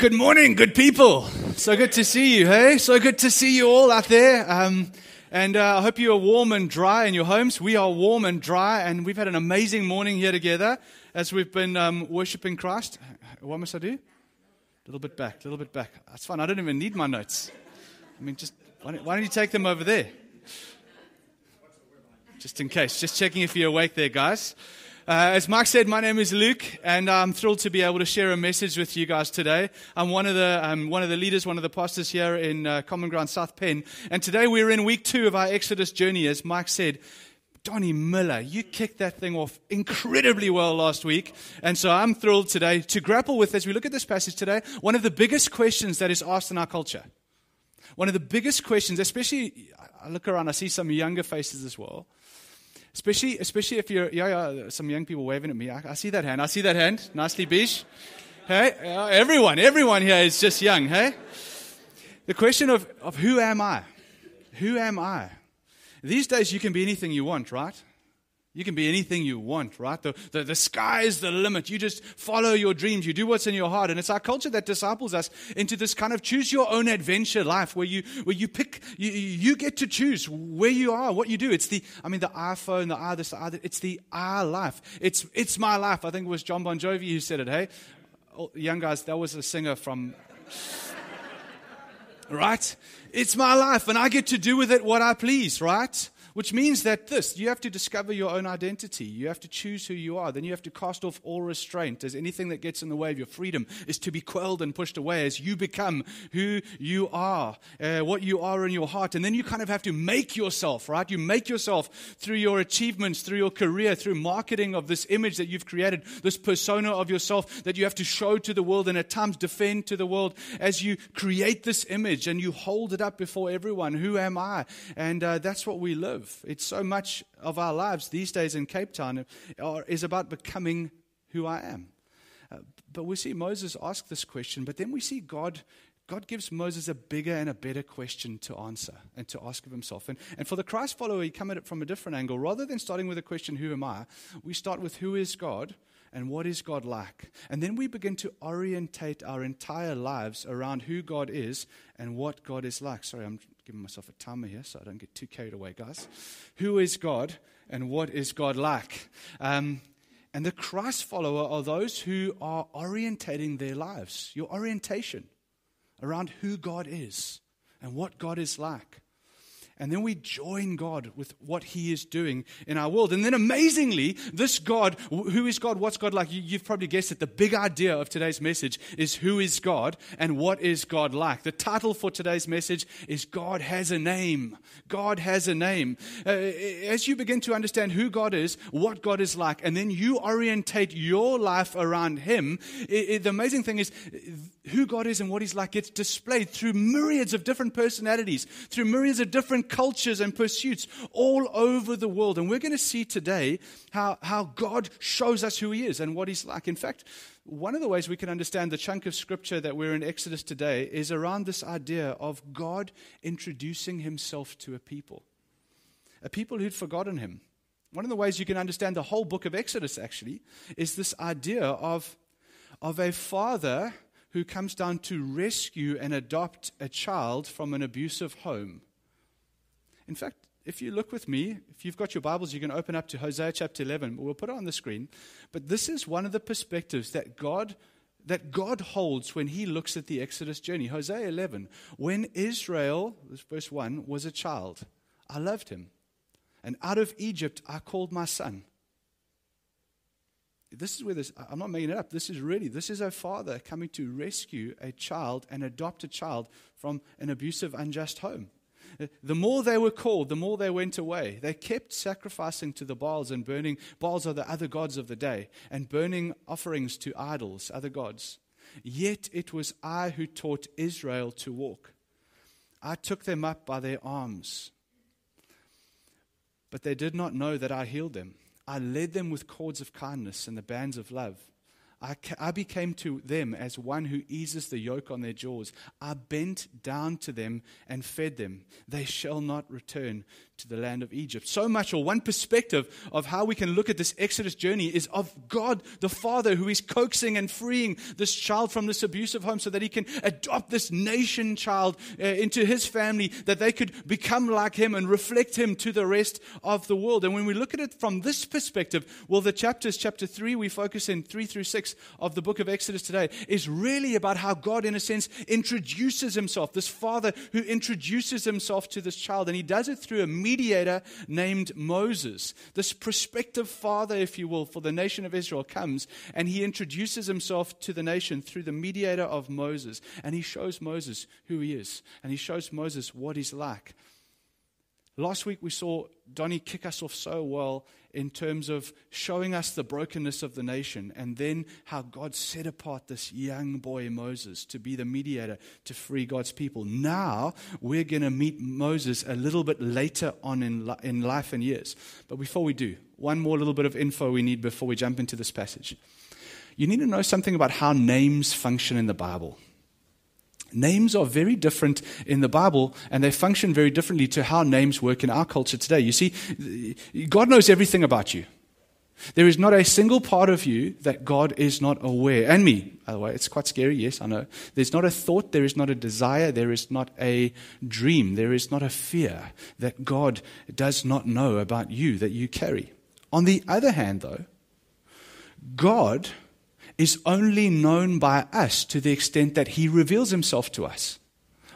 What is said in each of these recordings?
Good morning, good people. So good to see you, hey? So good to see you all out there. I hope you are warm and dry in your homes. We are warm and dry, and we've had an amazing morning here together as we've been worshiping Christ. What must I do? A little bit back. That's fine. I don't even need my notes. I mean, just why don't you take them over there? Just in case. Just checking if you're awake there, guys. As Mike said, my name is Luke, and I'm thrilled to be able to share a message with you guys today. I'm one of the leaders, one of the pastors here in Common Ground, South Penn. And today we're in week 2 of our Exodus journey. As Mike said, Donnie Miller, you kicked that thing off incredibly well last week. And so I'm thrilled today to grapple with, as we look at this passage today, one of the biggest questions that is asked in our culture. One of the biggest questions, especially, I look around, I see some younger faces as well. Especially if you're, some young people waving at me. I see that hand. Nicely beige. Hey, everyone here is just young, hey? The question of who am I? Who am I? These days you can be anything you want, right? You can be anything you want, right? The sky is the limit. You just follow your dreams. You do what's in your heart. And it's our culture that disciples us into this kind of choose your own adventure life where you get to choose where you are, what you do. It's the iPhone, the I this, the I that. It's the I life. It's my life. I think it was John Bon Jovi who said it, hey? Oh, young guys, that was a singer from... Right? It's my life, and I get to do with it what I please, right? Which means that you have to discover your own identity. You have to choose who you are. Then you have to cast off all restraint, as anything that gets in the way of your freedom is to be quelled and pushed away as you become who you are, what you are in your heart. And then you kind of have to make yourself, right? You make yourself through your achievements, through your career, through marketing of this image that you've created, this persona of yourself that you have to show to the world and at times defend to the world as you create this image and you hold it up before everyone. Who am I? And that's what we live. It's so much of our lives these days in Cape Town is about becoming who I am. But we see Moses ask this question, but then we see God gives Moses a bigger and a better question to answer and to ask of himself. And for the Christ follower, he comes at it from a different angle. Rather than starting with the question, who am I? We start with who is God and what is God like? And then we begin to orientate our entire lives around who God is and what God is like. Sorry, I'm giving myself a timer here so I don't get too carried away, guys. Who is God and what is God like? And the Christ follower are those who are orientating their lives, your orientation around who God is and what God is like. And then we join God with what He is doing in our world. And then amazingly, this God, who is God, what's God like? You've probably guessed it. The big idea of today's message is who is God and what is God like? The title for today's message is God Has a Name. God Has a Name. As you begin to understand who God is, what God is like, and then you orientate your life around Him, the amazing thing is who God is and what He's like gets displayed through myriads of different personalities, through myriads of different cultures and pursuits all over the world. And we're going to see today how God shows us who He is and what He's like. In fact, one of the ways we can understand the chunk of scripture that we're in Exodus today is around this idea of God introducing Himself to a people who'd forgotten Him. One of the ways you can understand the whole book of Exodus, actually, is this idea of a father who comes down to rescue and adopt a child from an abusive home. In fact, if you look with me, if you've got your Bibles, you can open up to Hosea chapter 11. We'll put it on the screen. But this is one of the perspectives that God holds when He looks at the Exodus journey. Hosea 11, when Israel, this verse 1, was a child, I loved him. And out of Egypt, I called my son. This is where I'm not making it up. This is a father coming to rescue a child and adopt a child from an abusive, unjust home. The more they were called, the more they went away. They kept sacrificing to the Baals and burning. Baals are the other gods of the day, and burning offerings to idols, other gods. Yet it was I who taught Israel to walk. I took them up by their arms. But they did not know that I healed them. I led them with cords of kindness and the bands of love. I became to them as one who eases the yoke on their jaws. I bent down to them and fed them. They shall not return to the land of Egypt." So much, or one perspective of how we can look at this Exodus journey, is of God the Father, who is coaxing and freeing this child from this abusive home so that he can adopt this nation child into his family, that they could become like him and reflect him to the rest of the world. And when we look at it from this perspective, well, the chapters, chapter 3, we focus in 3 through 6 of the book of Exodus today, is really about how God, in a sense, introduces himself, this Father who introduces himself to this child, and he does it through a mediator named Moses. This prospective father, if you will, for the nation of Israel comes, and he introduces himself to the nation through the mediator of Moses, and he shows Moses who he is, and he shows Moses what he's like. Last week we saw Donnie kick us off so well in terms of showing us the brokenness of the nation, and then how God set apart this young boy Moses to be the mediator to free God's people. Now we're going to meet Moses a little bit later on in life and years. But before we do, one more little bit of info we need before we jump into this passage. You need to know something about how names function in the Bible. Names are very different in the Bible, and they function very differently to how names work in our culture today. You see, God knows everything about you. There is not a single part of you that God is not aware. And me, by the way, it's quite scary, yes, I know. There's not a thought, there is not a desire, there is not a dream, there is not a fear that God does not know about you that you carry. On the other hand, though, God is only known by us to the extent that he reveals himself to us,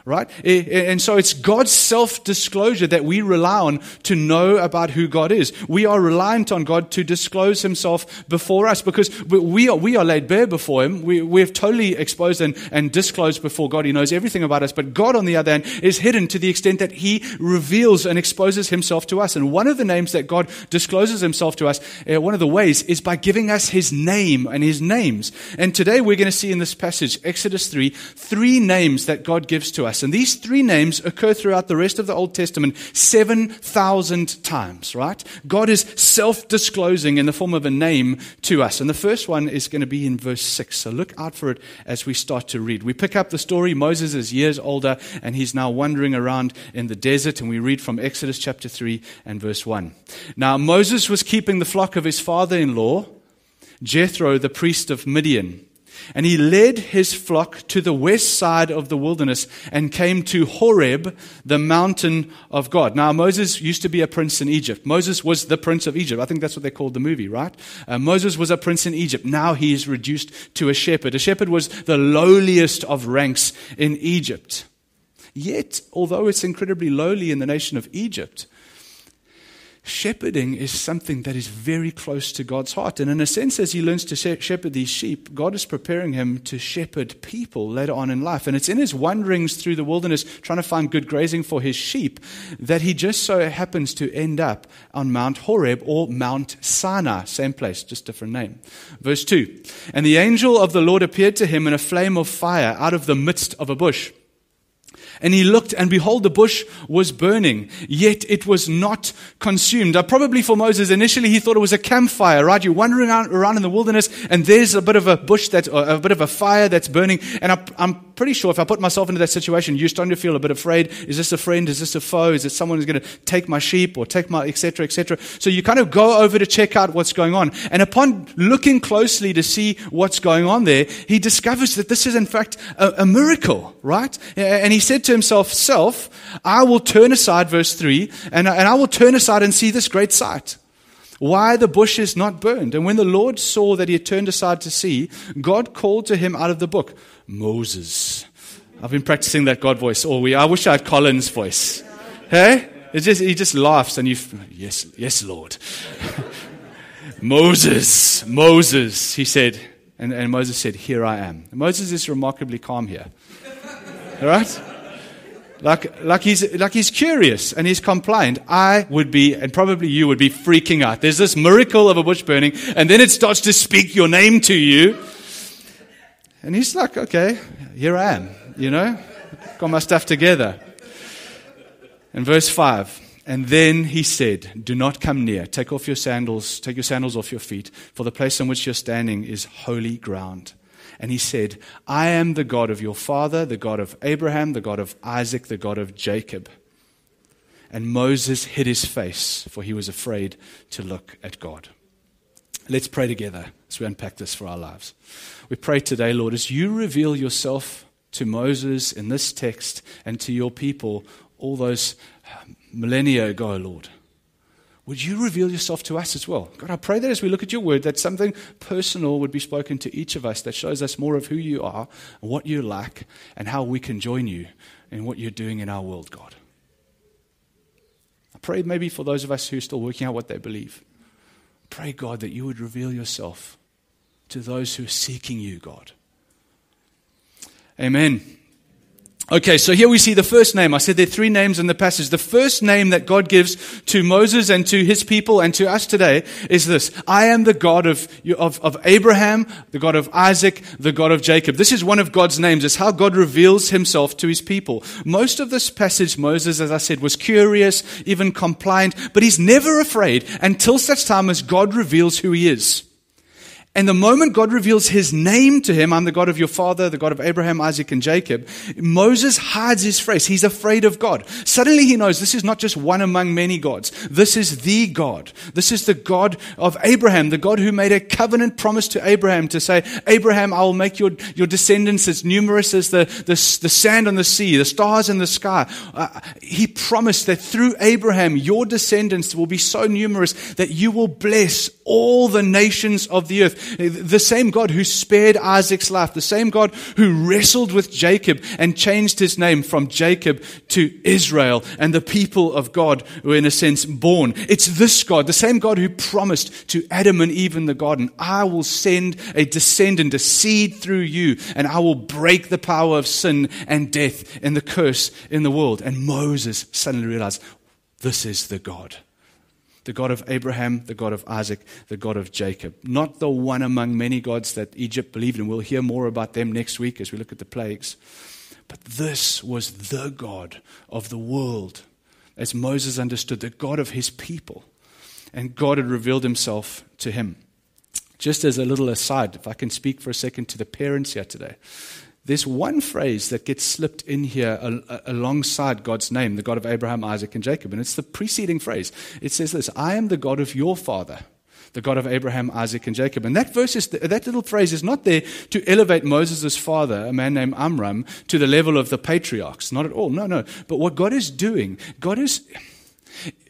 right? And so it's God's self-disclosure that we rely on to know about who God is. We are reliant on God to disclose himself before us, because we are laid bare before him. We're totally exposed and disclosed before God. He knows everything about us. But God, on the other hand, is hidden to the extent that he reveals and exposes himself to us. And one of the names that God discloses himself to us, one of the ways, is by giving us his name and his names. And today we're going to see in this passage, Exodus 3, 3 names that God gives to us. And these 3 names occur throughout the rest of the Old Testament 7,000 times, right? God is self-disclosing in the form of a name to us. And the first one is going to be in verse 6. So look out for it as we start to read. We pick up the story. Moses is years older, and he's now wandering around in the desert. And we read from Exodus chapter 3 and verse 1. "Now Moses was keeping the flock of his father-in-law, Jethro, the priest of Midian. And he led his flock to the west side of the wilderness and came to Horeb, the mountain of God." Now, Moses used to be a prince in Egypt. Moses was the prince of Egypt. I think that's what they called the movie, right? Moses was a prince in Egypt. Now he is reduced to a shepherd. A shepherd was the lowliest of ranks in Egypt. Yet, although it's incredibly lowly in the nation of Egypt, shepherding is something that is very close to God's heart. And in a sense, as he learns to shepherd these sheep, God is preparing him to shepherd people later on in life. And it's in his wanderings through the wilderness, trying to find good grazing for his sheep, that he just so happens to end up on Mount Horeb, or Mount Sinai. Same place, just different name. Verse 2, "And the angel of the Lord appeared to him in a flame of fire out of the midst of a bush. And he looked, and behold, the bush was burning, yet it was not consumed." Now, probably for Moses, initially he thought it was a campfire, right? You're wandering around in the wilderness, and there's a bit of a bush that's, a bit of a fire that's burning. And I'm pretty sure if I put myself into that situation, you're starting to feel a bit afraid. Is this a friend? Is this a foe? Is it someone who's going to take my sheep or take my et cetera, et cetera? So you kind of go over to check out what's going on. And upon looking closely to see what's going on there, he discovers that this is in fact a miracle, right? And he said to himself, "Self, I will turn aside," verse 3, and I will turn aside and see this great sight, why the bush is not burned." And when the Lord saw that he had turned aside to see, God called to him out of the book, "Moses." I've been practicing that God voice all week. I wish I had Colin's voice. Hey? It's just, he just laughs, and yes, Lord. Moses, he said. And Moses said, "Here I am." And Moses is remarkably calm here. All right? Like he's curious and he's compliant. I would be, and probably you would be, freaking out. There's this miracle of a bush burning, and then it starts to speak your name to you. And he's like, "Okay, here I am, you know, got my stuff together." And verse 5, And then he said, do not come near. Take off your sandals. Take your sandals off your feet, for the place on which you're standing is holy ground. And he said, I am the God of your father, the God of Abraham, the God of Isaac, the God of Jacob. And Moses hid his face, for he was afraid to look at God. Let's pray together as we unpack this for our lives. We pray today, Lord, as you reveal yourself to Moses in this text and to your people all those millennia ago, Lord, would you reveal yourself to us as well? God, I pray that as we look at your word, that something personal would be spoken to each of us that shows us more of who you are and what you like and how we can join you in what you're doing in our world, God. I pray maybe for those of us who are still working out what they believe. Pray, God, that you would reveal yourself to those who are seeking you, God. Amen. Okay, so here we see the first name. I said there are three names in the passage. The first name that God gives to Moses and to his people and to us today is this: I am the God of Abraham, the God of Isaac, the God of Jacob. This is one of God's names. It's how God reveals himself to his people. Most of this passage, Moses, as I said, was curious, even compliant, but he's never afraid until such time as God reveals who he is. And the moment God reveals his name to him, I'm the God of your father, the God of Abraham, Isaac, and Jacob, Moses hides his face. He's afraid of God. Suddenly he knows this is not just one among many gods. This is the God. This is the God of Abraham, the God who made a covenant promise to Abraham to say, Abraham, I will make your descendants as numerous as the sand on the sea, the stars in the sky. He promised that through Abraham, your descendants will be so numerous that you will bless all the nations of the earth. The same God who spared Isaac's life, the same God who wrestled with Jacob and changed his name from Jacob to Israel and the people of God were in a sense born. It's this God, the same God who promised to Adam and Eve in the garden, I will send a descendant, a seed through you, and I will break the power of sin and death and the curse in the world. And Moses suddenly realized, this is the God. The God of Abraham, the God of Isaac, the God of Jacob. Not the one among many gods that Egypt believed in. We'll hear more about them next week as we look at the plagues. But this was the God of the world, as Moses understood, the God of his people. And God had revealed himself to him. Just as a little aside, if I can speak for a second to the parents here today. There's one phrase that gets slipped in here alongside God's name, the God of Abraham, Isaac, and Jacob, and it's the preceding phrase. It says this, I am the God of your father, the God of Abraham, Isaac, and Jacob. And that little phrase is not there to elevate Moses' father, a man named Amram, to the level of the patriarchs. Not at all. No. But what God is doing,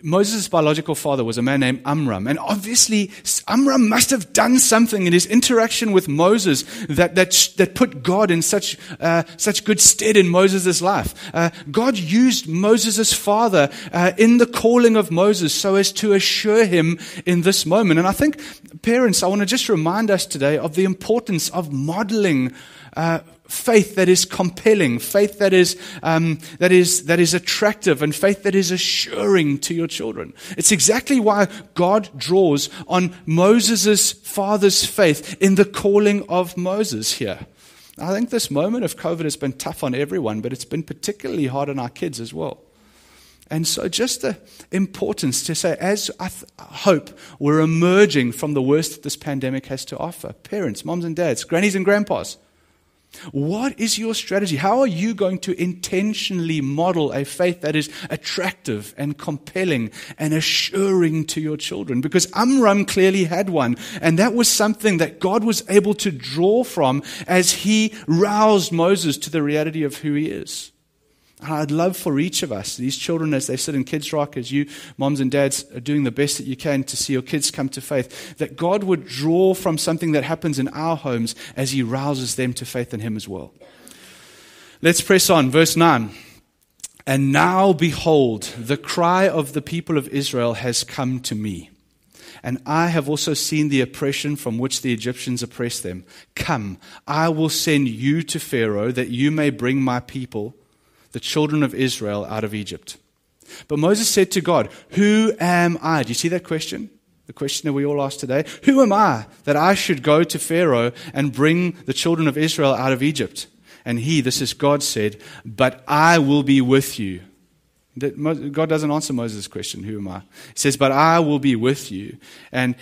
Moses' biological father was a man named Amram, and obviously Amram must have done something in his interaction with Moses that put God in such good stead in Moses' life. God used Moses' father in the calling of Moses so as to assure him in this moment. And I think, parents, I want to just remind us today of the importance of modeling faith that is compelling, faith that is attractive, and faith that is assuring to your children. It's exactly why God draws on Moses' father's faith in the calling of Moses here. I think this moment of COVID has been tough on everyone, but it's been particularly hard on our kids as well. And so just the importance to say, as I hope we're emerging from the worst that this pandemic has to offer, parents, moms and dads, grannies and grandpas, what is your strategy? How are you going to intentionally model a faith that is attractive and compelling and assuring to your children? Because Amram clearly had one, and that was something that God was able to draw from as he roused Moses to the reality of who he is. And I'd love for each of us, these children as they sit in Kids Rock, as you moms and dads are doing the best that you can to see your kids come to faith, that God would draw from something that happens in our homes as he rouses them to faith in him as well. Let's press on. Verse 9. And now behold, the cry of the people of Israel has come to me, and I have also seen the oppression from which the Egyptians oppress them. Come, I will send you to Pharaoh that you may bring my people, the children of Israel, out of Egypt. But Moses said to God, who am I? Do you see that question? The question that we all ask today. Who am I that I should go to Pharaoh and bring the children of Israel out of Egypt? And he, this is God, said, but I will be with you. God doesn't answer Moses' question, who am I? He says, but I will be with you, and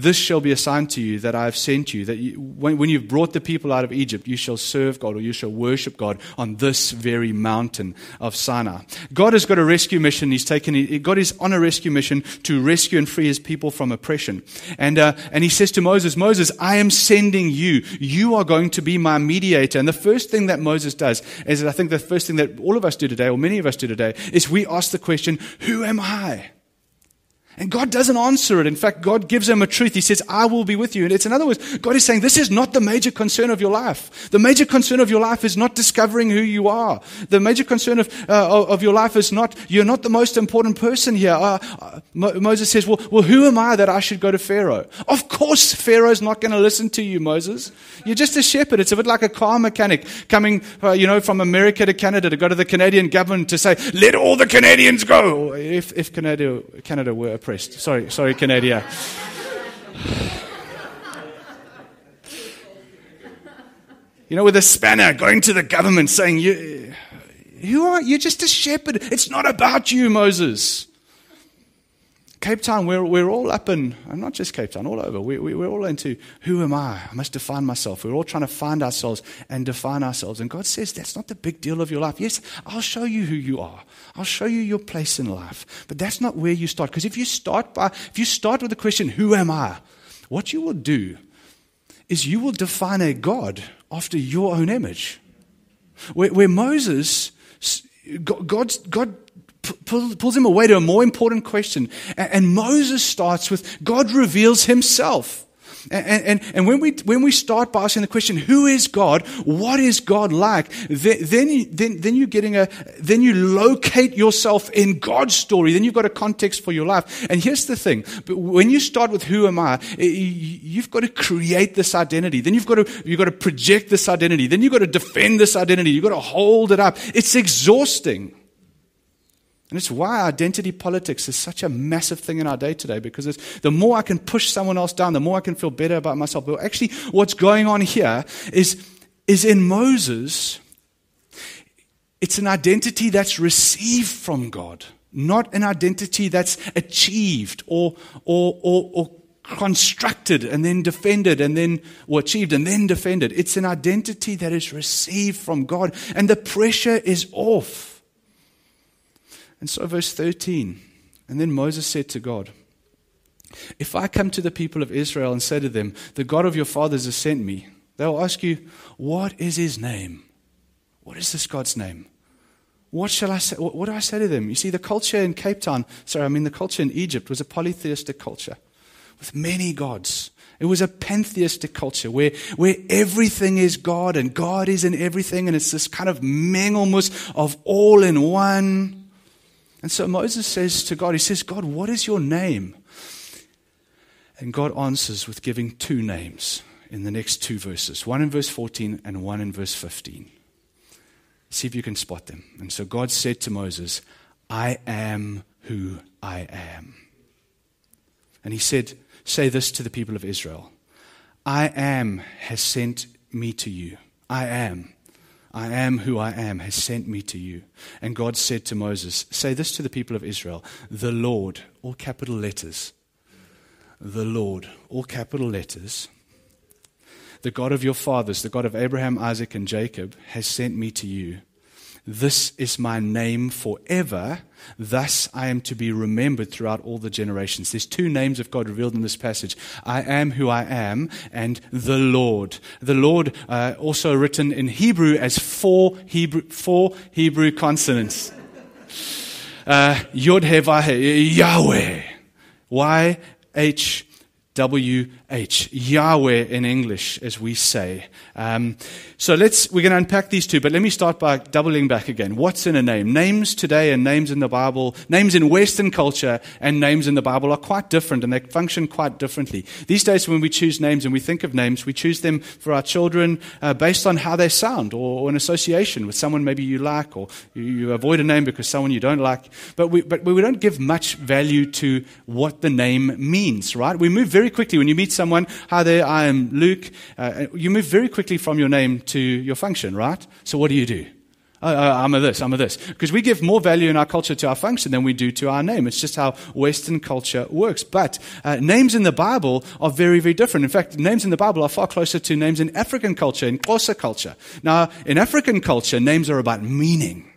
this shall be a sign to you that I have sent you, that you, when you've brought the people out of Egypt, you shall serve God, or you shall worship God on this very mountain of Sinai. God has got a rescue mission. God is on a rescue mission to rescue and free his people from oppression. And he says to Moses, I am sending you. You are going to be my mediator. And the first thing that Moses does is, I think the first thing that all of us do today, or many of us do today, is we ask the question, who am I? And God doesn't answer it. In fact, God gives him a truth. He says, I will be with you. And it's, in other words, God is saying, this is not the major concern of your life. The major concern of your life is not discovering who you are. The major concern of your life is not, you're not the most important person here. Moses says, well, who am I that I should go to Pharaoh? Of course, Pharaoh's not going to listen to you, Moses. You're just a shepherd. It's a bit like a car mechanic coming, from America to Canada to go to the Canadian government to say, let all the Canadians go. If Canada were oppressed. Sorry, Canada. With a spanner going to the government saying, you're just a shepherd. It's not about you, Moses. Cape Town, we're all up in, and not just Cape Town, all over. We're all into, who am I? I must define myself. We're all trying to find ourselves and define ourselves. And God says, that's not the big deal of your life. Yes, I'll show you who you are. I'll show you your place in life. But that's not where you start. Because if you start with the question, who am I? What you will do is you will define a God after your own image. Where Moses, God pulls him away to a more important question. And Moses starts with, God reveals himself. And when we start by asking the question, who is God? What is God like? Then you locate yourself in God's story. Then you've got a context for your life. And here's the thing: but when you start with who am I, you've got to create this identity. Then you've got to project this identity. Then you've got to defend this identity. You've got to hold it up. It's exhausting. And it's why identity politics is such a massive thing in our day today, because the more I can push someone else down, the more I can feel better about myself. But actually, what's going on here is in Moses, it's an identity that's received from God, not an identity that's achieved or constructed and then defended achieved and then defended. It's an identity that is received from God, and the pressure is off. And so verse 13, and then Moses said to God, if I come to the people of Israel and say to them, the God of your fathers has sent me, they will ask you, what is his name? What is this God's name? What shall I say? What do I say to them? You see, the culture in the culture in Egypt was a polytheistic culture with many gods. It was a pantheistic culture where everything is God and God is in everything, and it's this kind of minglemus of all in one. And so Moses says to God, he says, God, what is your name? And God answers with giving two names in the next two verses, one in verse 14 and one in verse 15. See if you can spot them. And so God said to Moses, I am who I am. And he said, say this to the people of Israel, I am has sent me to you. I am who I am has sent me to you. And God said to Moses, say this to the people of Israel, the Lord, all capital letters, the Lord, all capital letters, the God of your fathers, the God of Abraham, Isaac, and Jacob has sent me to you. This is my name forever. Thus I am to be remembered throughout all the generations. There's two names of God revealed in this passage. I am who I am, and the Lord. The Lord, also written in Hebrew as four Hebrew consonants. Yod He Vav He, Yahweh. YHWH, Yahweh in English, as we say. We're going to unpack these two, but let me start by doubling back again. What's in a name? Names today and names in the Bible, names in Western culture and names in the Bible are quite different, and they function quite differently. These days when we choose names and we think of names, we choose them for our children based on how they sound or an association with someone maybe you like, or you avoid a name because someone you don't like. But we don't give much value to what the name means, right? We move very quickly when you meet someone. Hi there, I am Luke. You move very quickly from your name to your function, right? So what do you do? I'm a this. Because we give more value in our culture to our function than we do to our name. It's just how Western culture works. But names in the Bible are very, very different. In fact, names in the Bible are far closer to names in African culture, in Xhosa culture. Now, in African culture, names are about meaning.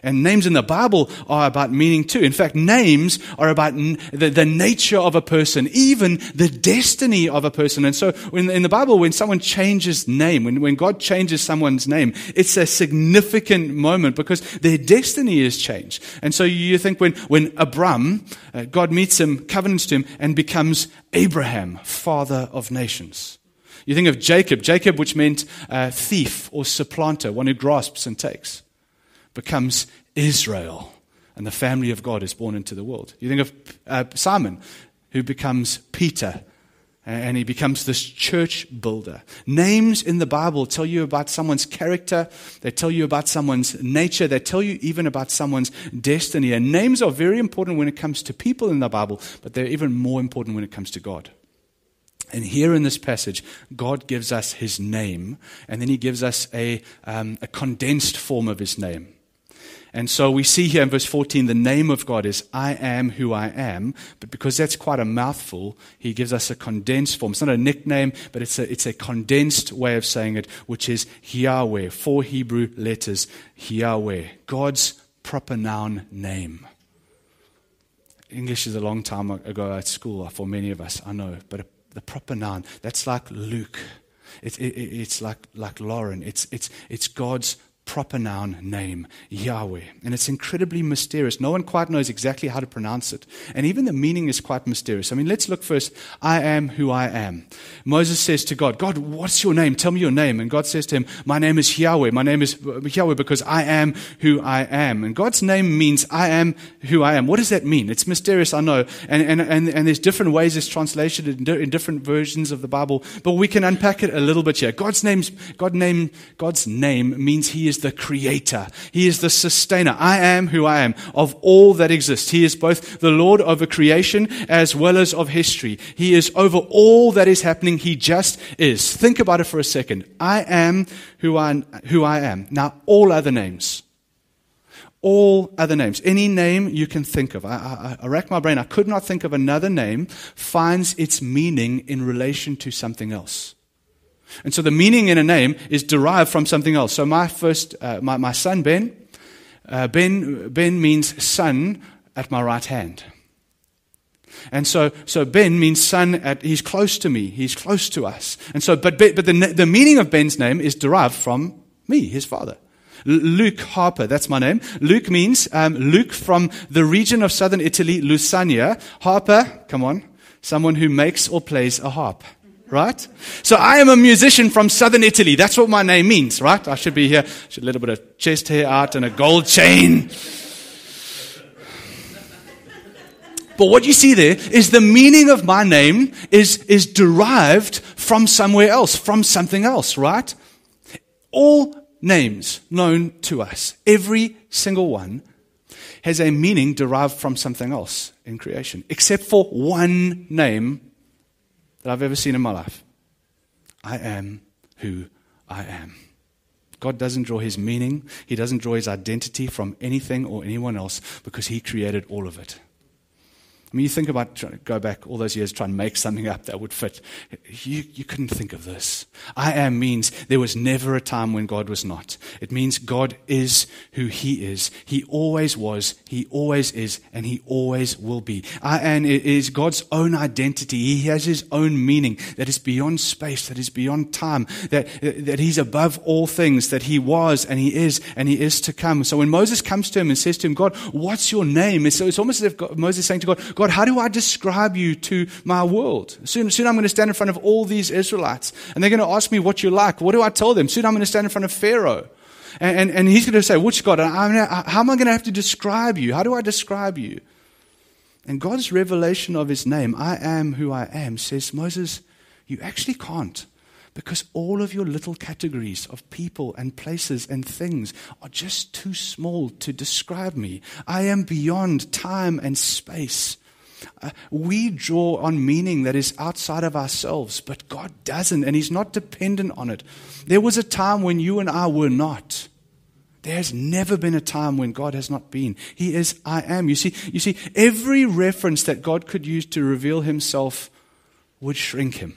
And names in the Bible are about meaning too. In fact, names are about the nature of a person, even the destiny of a person. And so in the Bible, when someone changes name, when God changes someone's name, it's a significant moment because their destiny is changed. And so you think when Abram, God meets him, covenants to him, and becomes Abraham, father of nations. You think of Jacob, which meant thief or supplanter, one who grasps and takes. Becomes Israel, and the family of God is born into the world. You think of Simon, who becomes Peter, and he becomes this church builder. Names in the Bible tell you about someone's character, they tell you about someone's nature, they tell you even about someone's destiny. And names are very important when it comes to people in the Bible, but they're even more important when it comes to God. And here in this passage, God gives us his name, and then he gives us a condensed form of his name. And so we see here in verse 14, the name of God is, I am who I am. But because that's quite a mouthful, he gives us a condensed form. It's not a nickname, but it's a condensed way of saying it, which is Yahweh, 4 Hebrew letters, Yahweh, God's proper noun name. English is a long time ago at school for many of us, I know, but the proper noun, that's like Luke. It's like Lauren. It's God's proper noun name, Yahweh. And it's incredibly mysterious. No one quite knows exactly how to pronounce it. And even the meaning is quite mysterious. I mean, let's look first. I am who I am. Moses says to God, God, what's your name? Tell me your name. And God says to him, my name is Yahweh. My name is Yahweh because I am who I am. And God's name means I am who I am. What does that mean? It's mysterious, I know. And there's different ways it's translated in different versions of the Bible. But we can unpack it a little bit here. God's name means he is the creator. He is the sustainer. I am who I am of all that exists. He is both the Lord over creation as well as of history. He is over all that is happening. He just is. Think about it for a second. I am who I am. Now, all other names, any name you can think of. I racked my brain. I could not think of another name finds its meaning in relation to something else. And so the meaning in a name is derived from something else. So my first, my son Ben means son at my right hand. And so Ben means son at, he's close to me, he's close to us. And so, but the meaning of Ben's name is derived from me, his father. Luke Harper, that's my name. Luke means Luke from the region of southern Italy, Lusania. Harper, come on, someone who makes or plays a harp. Right? So I am a musician from southern Italy. That's what my name means, right? I should be here. A little bit of chest hair out and a gold chain. But what you see there is the meaning of my name is derived from somewhere else, from something else, right? All names known to us, every single one, has a meaning derived from something else in creation, except for one name that I've ever seen in my life. I am who I am. God doesn't draw his meaning. He doesn't draw his identity from anything or anyone else because he created all of it. I mean, you think about trying to go back all those years, try and make something up that would fit. You couldn't think of this. I am means there was never a time when God was not. It means God is who he is. He always was, he always is, and he always will be. I am is God's own identity. He has his own meaning that is beyond space, that is beyond time, that he's above all things, that he was and he is to come. So when Moses comes to him and says to him, God, what's your name? It's almost as if Moses is saying to God, how do I describe you to my world? Soon I'm going to stand in front of all these Israelites, and they're going to ask me what you're like. What do I tell them? Soon I'm going to stand in front of Pharaoh, and he's going to say, which God? How am I going to have to describe you? How do I describe you? And God's revelation of his name, I am who I am, says, Moses, you actually can't, because all of your little categories of people and places and things are just too small to describe me. I am beyond time and space. We draw on meaning that is outside of ourselves, but God doesn't, and he's not dependent on it. There was a time when you and I were not. There's never been a time when God has not been. He is I am. You see, every reference that God could use to reveal himself would shrink him.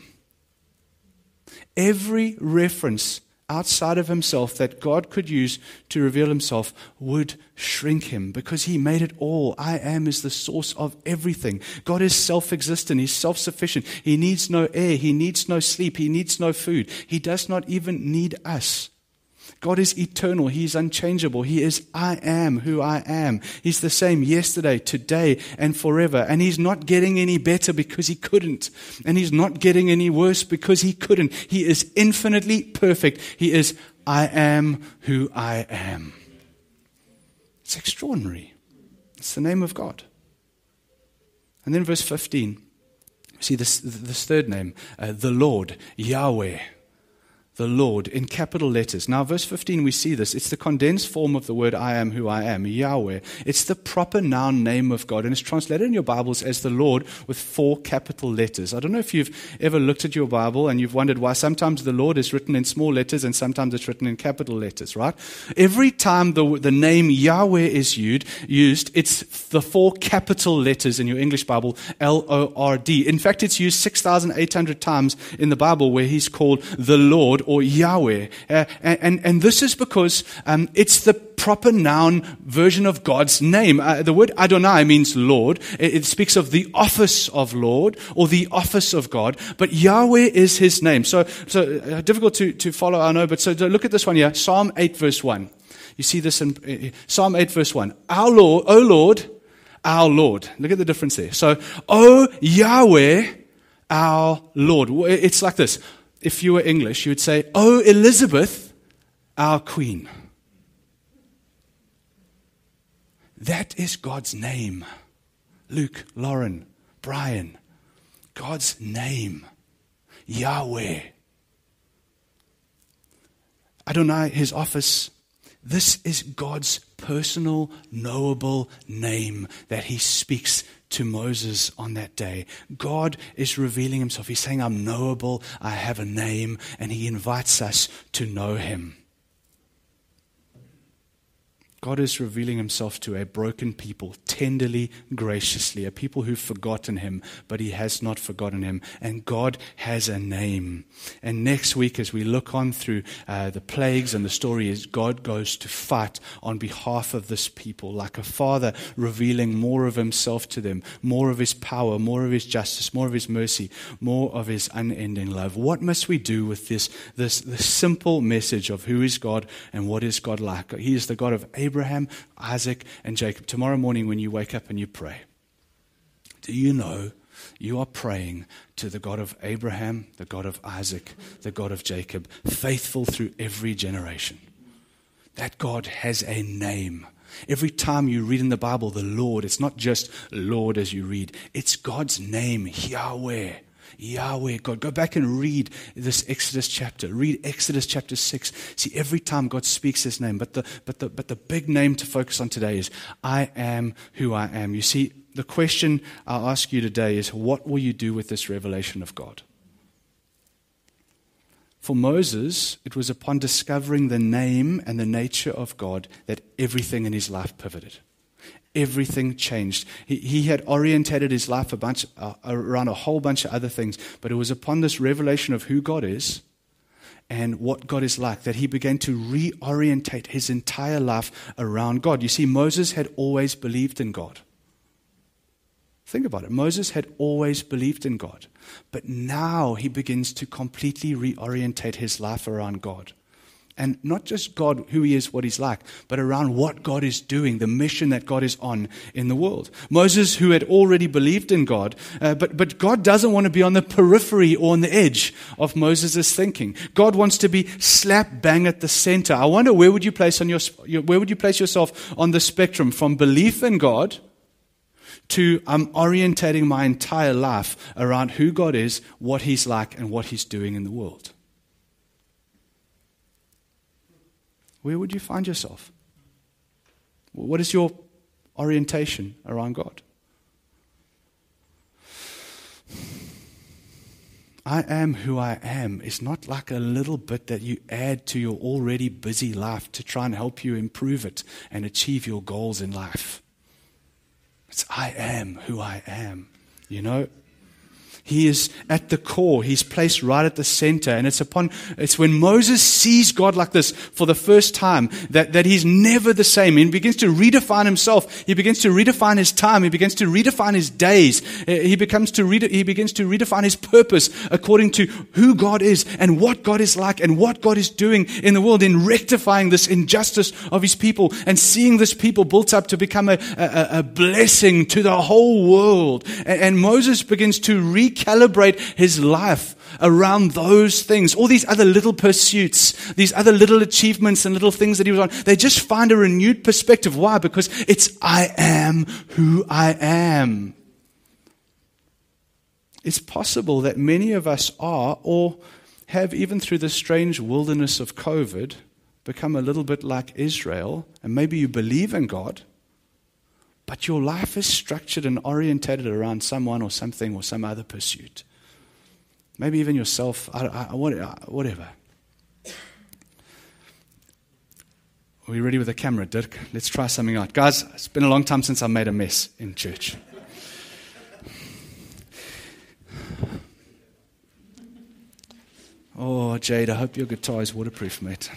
Every reference outside of himself that God could use to reveal himself would shrink him because he made it all. I am is the source of everything. God is self-existent. He's self-sufficient. He needs no air. He needs no sleep. He needs no food. He does not even need us. God is eternal. He is unchangeable. He is I am who I am. He's the same yesterday, today, and forever. And he's not getting any better because he couldn't. And he's not getting any worse because he couldn't. He is infinitely perfect. He is I am who I am. It's extraordinary. It's the name of God. And then verse 15. See this third name, the Lord, Yahweh. The Lord, in capital letters. Now, verse 15, we see this. It's the condensed form of the word I am who I am, Yahweh. It's the proper noun name of God, and it's translated in your Bibles as the Lord with 4 capital letters. I don't know if you've ever looked at your Bible and you've wondered why sometimes the Lord is written in small letters and sometimes it's written in capital letters, right? Every time the name Yahweh is used, it's the 4 capital letters in your English Bible, L-O-R-D. In fact, it's used 6,800 times in the Bible where he's called the Lord or Yahweh. And this is because it's the proper noun version of God's name. The word Adonai means Lord. It speaks of the office of Lord or the office of God. But Yahweh is his name. So difficult to follow, I know, but so look at this one here. Psalm 8 verse 1. You see this in Psalm 8 verse 1. Our Lord. Look at the difference there. So, O Yahweh, our Lord. It's like this. If you were English, you would say, O Elizabeth, our Queen. That is God's name. Luke, Lauren, Brian. God's name. Yahweh. Adonai, his office. This is God's personal, knowable name that he speaks to Moses on that day. God is revealing himself. He's saying, I'm knowable, I have a name, and he invites us to know him. God is revealing himself to a broken people, tenderly, graciously, a people who've forgotten him, but he has not forgotten him. And God has a name. And next week, as we look on through the plagues and the story, is God goes to fight on behalf of this people, like a father revealing more of himself to them, more of his power, more of his justice, more of his mercy, more of his unending love. What must we do with this simple message of who is God and what is God like? He is the God of Abraham, Isaac, and Jacob. Tomorrow morning when you wake up and you pray, do you know you are praying to the God of Abraham, the God of Isaac, the God of Jacob, faithful through every generation? That God has a name. Every time you read in the Bible, the Lord, it's not just Lord as you read. It's God's name, Yahweh. Yahweh, God. Go back and read this Exodus chapter. Read Exodus chapter 6. See, every time God speaks his name, but the big name to focus on today is I am who I am. You see, the question I'll ask you today is, what will you do with this revelation of God? For Moses, it was upon discovering the name and the nature of God that everything in his life pivoted. Everything changed. He had orientated his life around a whole bunch of other things, but it was upon this revelation of who God is and what God is like that he began to reorientate his entire life around God. You see, Moses had always believed in God. Think about it. Moses had always believed in God, but now he begins to completely reorientate his life around God. And not just God, who he is, what he's like, but around what God is doing, the mission that God is on in the world. Moses, who had already believed in God, but God doesn't want to be on the periphery or on the edge of Moses' thinking. God wants to be slap bang at the center. I wonder, where would you place yourself on the spectrum from belief in God to I'm orientating my entire life around who God is, what he's like, and what he's doing in the world? Where would you find yourself? What is your orientation around God? I am who I am. It's not like a little bit that you add to your already busy life to try and help you improve it and achieve your goals in life. It's I am who I am, you know. He is at the core. He's placed right at the center. And it's when Moses sees God like this for the first time that he's never the same. He begins to redefine himself. He begins to redefine his time. He begins to redefine his days. He begins to redefine his purpose according to who God is and what God is like and what God is doing in the world in rectifying this injustice of his people and seeing this people built up to become a blessing to the whole world. And Moses begins to recalibrate his life around those things. All these other little pursuits, these other little achievements and little things that he was on, they just find a renewed perspective. Why? Because it's I am who I am. It's possible that many of us are or have, even through the strange wilderness of COVID, become a little bit like Israel, and maybe you believe in God, but your life is structured and orientated around someone or something or some other pursuit. Maybe even yourself, whatever. Are we ready with the camera, Dirk? Let's try something out. Guys, it's been a long time since I made a mess in church. Oh, Jade, I hope your guitar is waterproof, mate.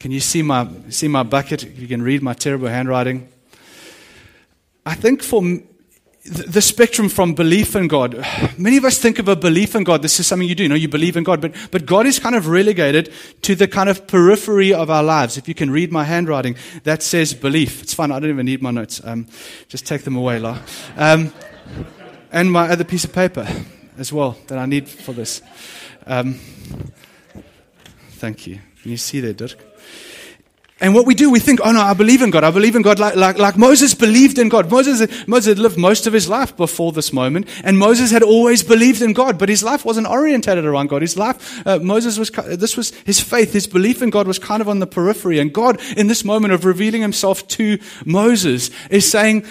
Can you see my bucket? You can read my terrible handwriting. I think for the spectrum from belief in God, many of us think of a belief in God. This is something you do. You know, you believe in God, but God is kind of relegated to the kind of periphery of our lives. If you can read my handwriting, that says belief. It's fine. I don't even need my notes. Just take them away, La. And my other piece of paper as well that I need for this. Thank you. Can you see there, Dirk? And what we do, we think, oh no, I believe in God. I believe in God like Moses believed in God. Moses had lived most of his life before this moment, and Moses had always believed in God, but his life wasn't orientated around God. His life, this was his faith, his belief in God was kind of on the periphery. And God, in this moment of revealing himself to Moses, is saying,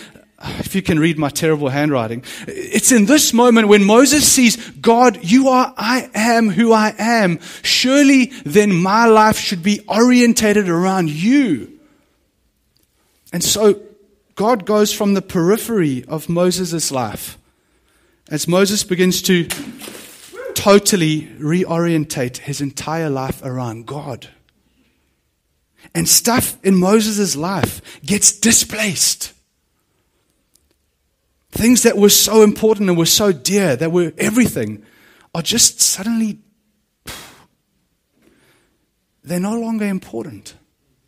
if you can read my terrible handwriting, it's in this moment when Moses sees, God, you are, I am who I am. Surely then my life should be orientated around you. And so God goes from the periphery of Moses' life as Moses begins to totally reorientate his entire life around God. And stuff in Moses' life gets displaced. Things that were so important and were so dear, that were everything, are just suddenly, they're no longer important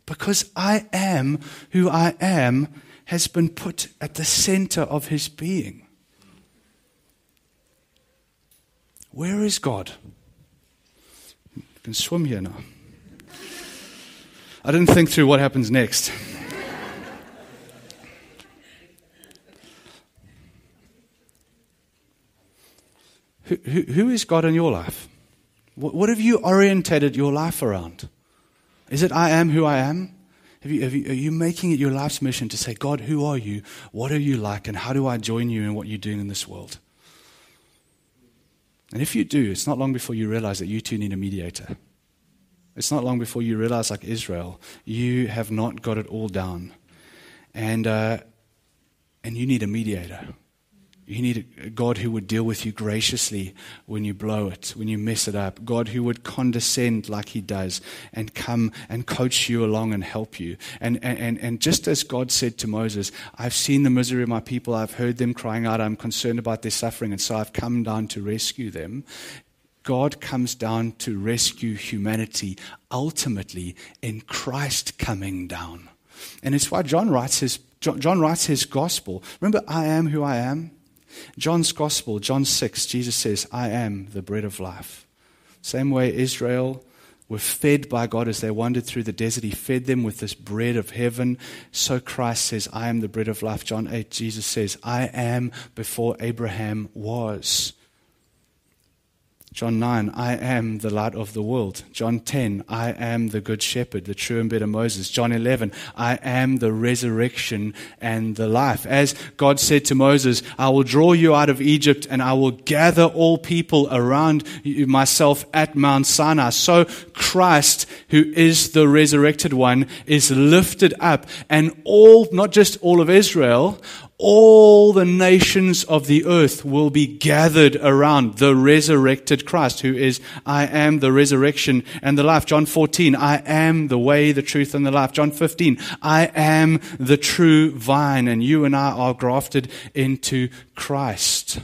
because I am who I am has been put at the center of his being. Where is God? You can swim here now. I didn't think through what happens next. Who is God in your life? What have you orientated your life around? Is it I am who I am? Are you making it your life's mission to say, God, who are you? What are you like? And how do I join you in what you're doing in this world? And if you do, it's not long before you realize that you too need a mediator. It's not long before you realize, like Israel, you have not got it all down. And you need a mediator. You need a God who would deal with you graciously when you blow it, when you mess it up. God who would condescend like he does and come and coach you along and help you. And just as God said to Moses, I've seen the misery of my people. I've heard them crying out. I'm concerned about their suffering. And so I've come down to rescue them. God comes down to rescue humanity ultimately in Christ coming down. And it's why John writes his gospel. Remember, I am who I am. John's Gospel, John 6, Jesus says, I am the bread of life. Same way Israel were fed by God as they wandered through the desert. He fed them with this bread of heaven. So Christ says, I am the bread of life. John 8, Jesus says, I am before Abraham was. John 9, I am the light of the world. John 10, I am the good shepherd, the true and better Moses. John 11, I am the resurrection and the life. As God said to Moses, I will draw you out of Egypt and I will gather all people around myself at Mount Sinai. So Christ, who is the resurrected one, is lifted up, and all, not just all of Israel, all the nations of the earth will be gathered around the resurrected Christ, who is, I am the resurrection and the life. John 14, I am the way, the truth, and the life. John 15, I am the true vine, and you and I are grafted into Christ.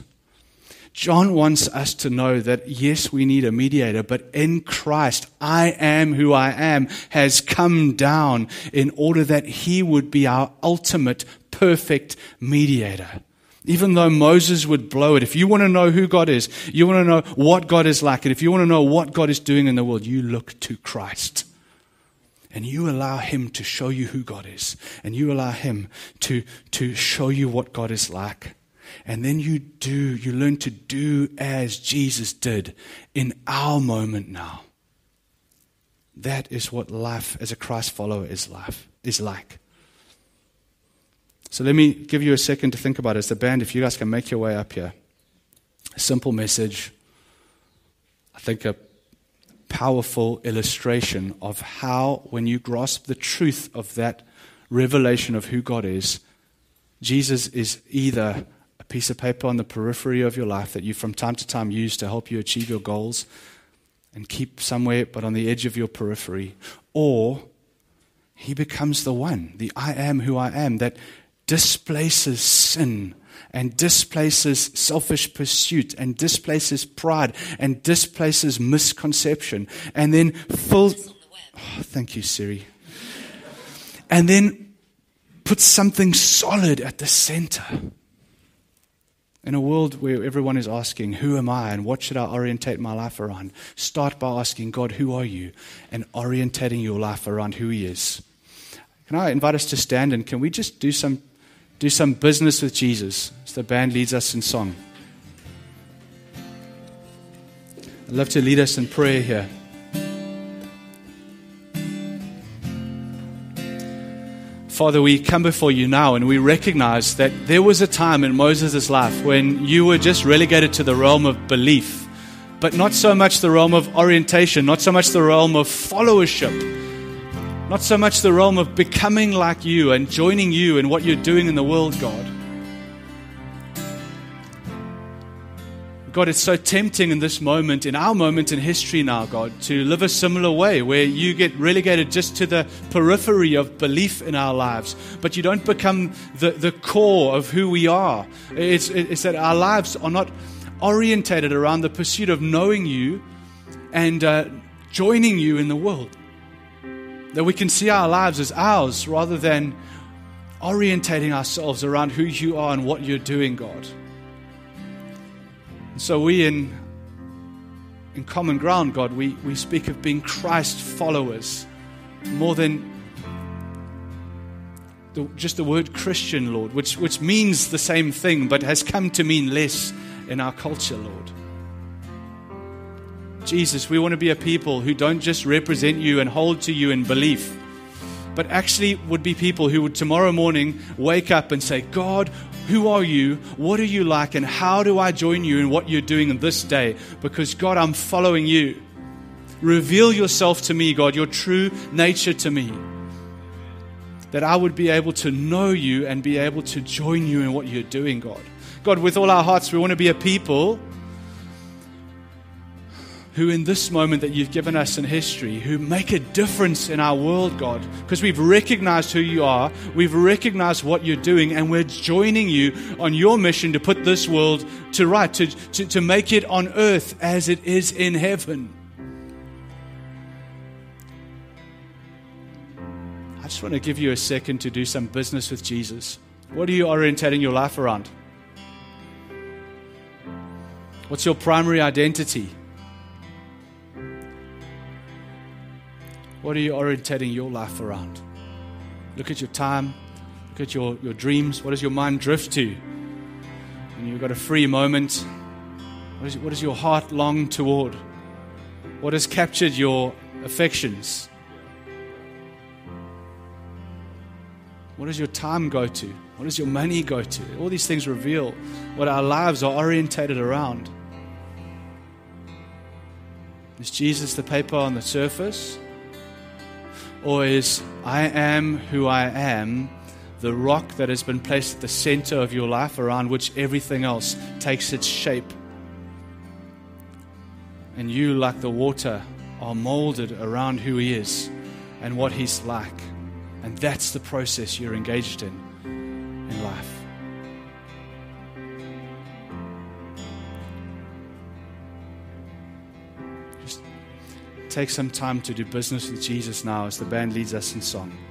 John wants us to know that, yes, we need a mediator, but in Christ, I am who I am has come down in order that he would be our ultimate perfect mediator. Even though Moses would blow it, if you want to know who God is, you want to know what God is like, and if you want to know what God is doing in the world, you look to Christ. And you allow him to show you who God is. And you allow him to show you what God is like. And then you learn to do as Jesus did in our moment now. That is what life as a Christ follower is like. So let me give you a second to think about it. As the band, if you guys can make your way up here. A simple message. I think a powerful illustration of how, when you grasp the truth of that revelation of who God is, Jesus is either a piece of paper on the periphery of your life that you from time to time use to help you achieve your goals and keep somewhere but on the edge of your periphery, or he becomes the one, the I am who I am, that displaces sin and displaces selfish pursuit and displaces pride and displaces misconception and then fills... Oh, thank you, Siri. And then puts something solid at the center. In a world where everyone is asking, who am I and what should I orientate my life around? Start by asking, God, who are you? And orientating your life around who he is. Can I invite us to stand, and can we just do some business with Jesus as the band leads us in song? I'd love to lead us in prayer here. Father, we come before you now and we recognize that there was a time in Moses' life when you were just relegated to the realm of belief, but not so much the realm of orientation, not so much the realm of followership. Not so much the realm of becoming like you and joining you in what you're doing in the world, God. God, it's so tempting in this moment, in our moment in history now, God, to live a similar way where you get relegated just to the periphery of belief in our lives, but you don't become the core of who we are. It's that our lives are not orientated around the pursuit of knowing you and joining you in the world. That we can see our lives as ours rather than orientating ourselves around who you are and what you're doing, God. And so we in Common Ground, God, we speak of being Christ followers more than just the word Christian, Lord, which means the same thing but has come to mean less in our culture, Lord. Jesus, we want to be a people who don't just represent you and hold to you in belief, but actually would be people who would tomorrow morning wake up and say, God, who are you? What are you like? And how do I join you in what you're doing in this day? Because God, I'm following you. Reveal yourself to me, God, your true nature to me, that I would be able to know you and be able to join you in what you're doing, God. God, with all our hearts, we want to be a people who in this moment that you've given us in history, who make a difference in our world, God, because we've recognized who you are, we've recognized what you're doing, and we're joining you on your mission to put this world to right, to make it on earth as it is in heaven. I just want to give you a second to do some business with Jesus. What are you orientating your life around? What's your primary identity? What are you orientating your life around? Look at your time. Look at your dreams. What does your mind drift to? And you've got a free moment. What What does your heart long toward? What has captured your affections? What does your time go to? What does your money go to? All these things reveal what our lives are orientated around. Is Jesus the paper on the surface? Or is I am who I am, the rock that has been placed at the center of your life around which everything else takes its shape? And you, like the water, are molded around who He is and what He's like. And that's the process you're engaged in life. Just take some time to do business with Jesus now as the band leads us in song.